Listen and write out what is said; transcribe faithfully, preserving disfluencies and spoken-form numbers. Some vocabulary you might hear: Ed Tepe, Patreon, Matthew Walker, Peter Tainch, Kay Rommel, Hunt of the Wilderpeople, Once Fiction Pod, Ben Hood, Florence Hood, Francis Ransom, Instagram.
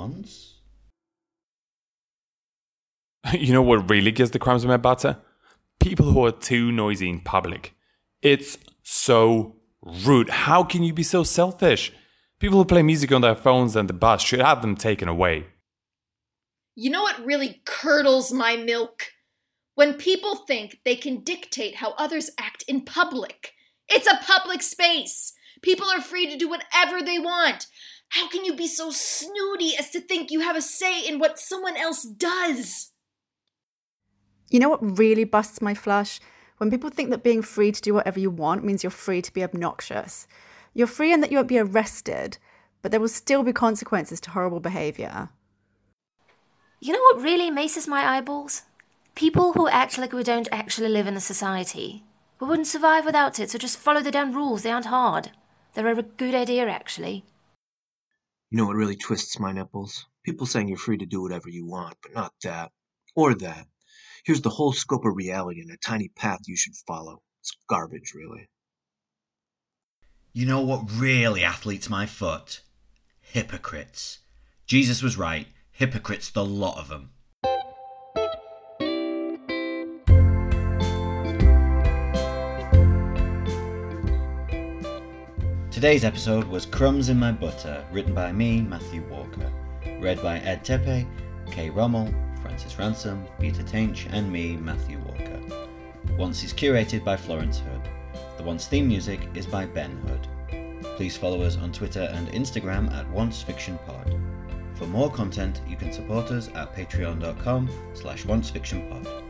Florence? You know what really gets the crumbs in my butter? People who are too noisy in public. It's so rude. How can you be so selfish? People who play music on their phones and the bus should have them taken away. You know what really curdles my milk? When people think they can dictate how others act in public. It's a public space. People are free to do whatever they want. How can you be so snooty as to think you have a say in what someone else does? You know what really busts my flesh? When people think that being free to do whatever you want means you're free to be obnoxious. You're free in that you won't be arrested, but there will still be consequences to horrible behaviour. You know what really maces my eyeballs? People who act like we don't actually live in a society. We wouldn't survive without it, so just follow the damn rules. They aren't hard. They're a good idea, actually. You know what really twists my nipples? People saying you're free to do whatever you want, but not that. Or that. Here's the whole scope of reality and a tiny path you should follow. It's garbage, really. You know what really athletes my foot? Hypocrites. Jesus was right. Hypocrites, the lot of them. Today's episode was Crumbs in My Butter, written by me, Matthew Walker. Read by Ed Tepe, Kay Rommel, Francis Ransom, Peter Tainch, and me, Matthew Walker. Once is curated by Florence Hood. The Once theme music is by Ben Hood. Please follow us on Twitter and Instagram at Once Fiction Pod. For more content, you can support us at patreon dot com slash once fiction pod.